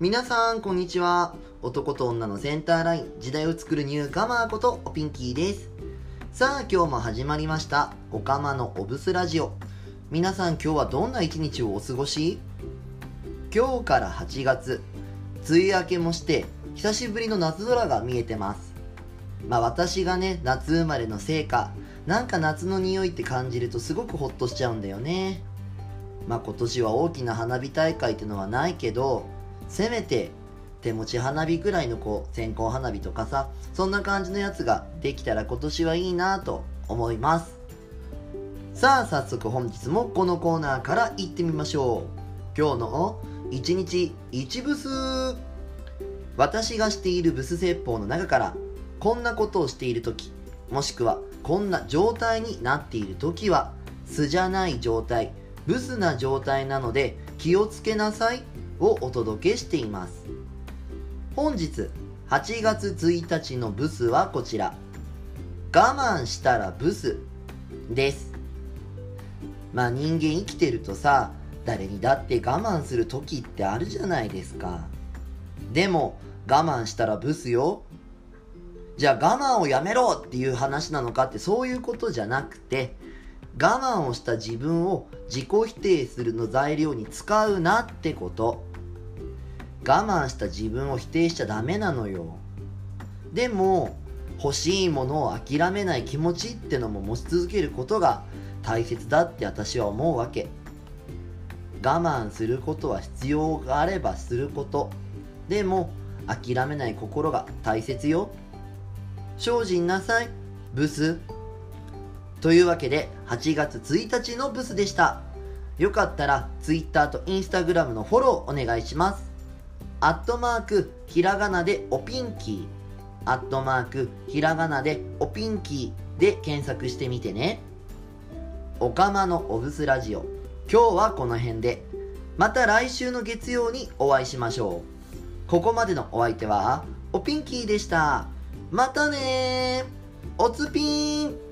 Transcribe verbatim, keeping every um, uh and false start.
皆さんこんにちは。男と女のセンターライン、時代を作るニューカマーことおピンキーです。さあ今日も始まりましたおかまのおぶすラジオ。皆さん今日はどんな一日をお過ごし？今日からはちがつ、梅雨明けもして久しぶりの夏空が見えてます。まあ私がね、夏生まれのせいか、なんか夏の匂いって感じるとすごくホッとしちゃうんだよね。まあ今年は大きな花火大会ってのはないけど、せめて手持ち花火くらいのこう線香花火とかさ、そんな感じのやつができたら今年はいいなと思います。さあ早速本日もこのコーナーからいってみましょう。今日の一日一ブス。私がしているブス説法の中から、こんなことをしているとき、もしくはこんな状態になっているときは素じゃない状態、ブスな状態なので気をつけなさいをお届けしています。本日はちがつついたちのブスはこちら、我慢したらブスです。まあ人間生きてるとさ、誰にだって我慢する時ってあるじゃないですか。でも我慢したらブスよ。じゃあ我慢をやめろっていう話なのかって、そういうことじゃなくて、我慢をした自分を自己否定するの材料に使うなってこと。我慢した自分を否定しちゃダメなのよ。でも欲しいものを諦めない気持ちってのも持ち続けることが大切だって私は思うわけ。我慢することは必要があればすること、でも諦めない心が大切よ。精進なさいブス。というわけではちがつついたちのブスでした。よかったら Twitter と Instagram のフォローお願いします。アットマークひらがなでおピンキー、アットマークひらがなでおピンキーで検索してみてね。おかまのおブスラジオ、今日はこの辺で、また来週の月曜にお会いしましょう。ここまでのお相手はおピンキーでした。またねー。おつぴーん。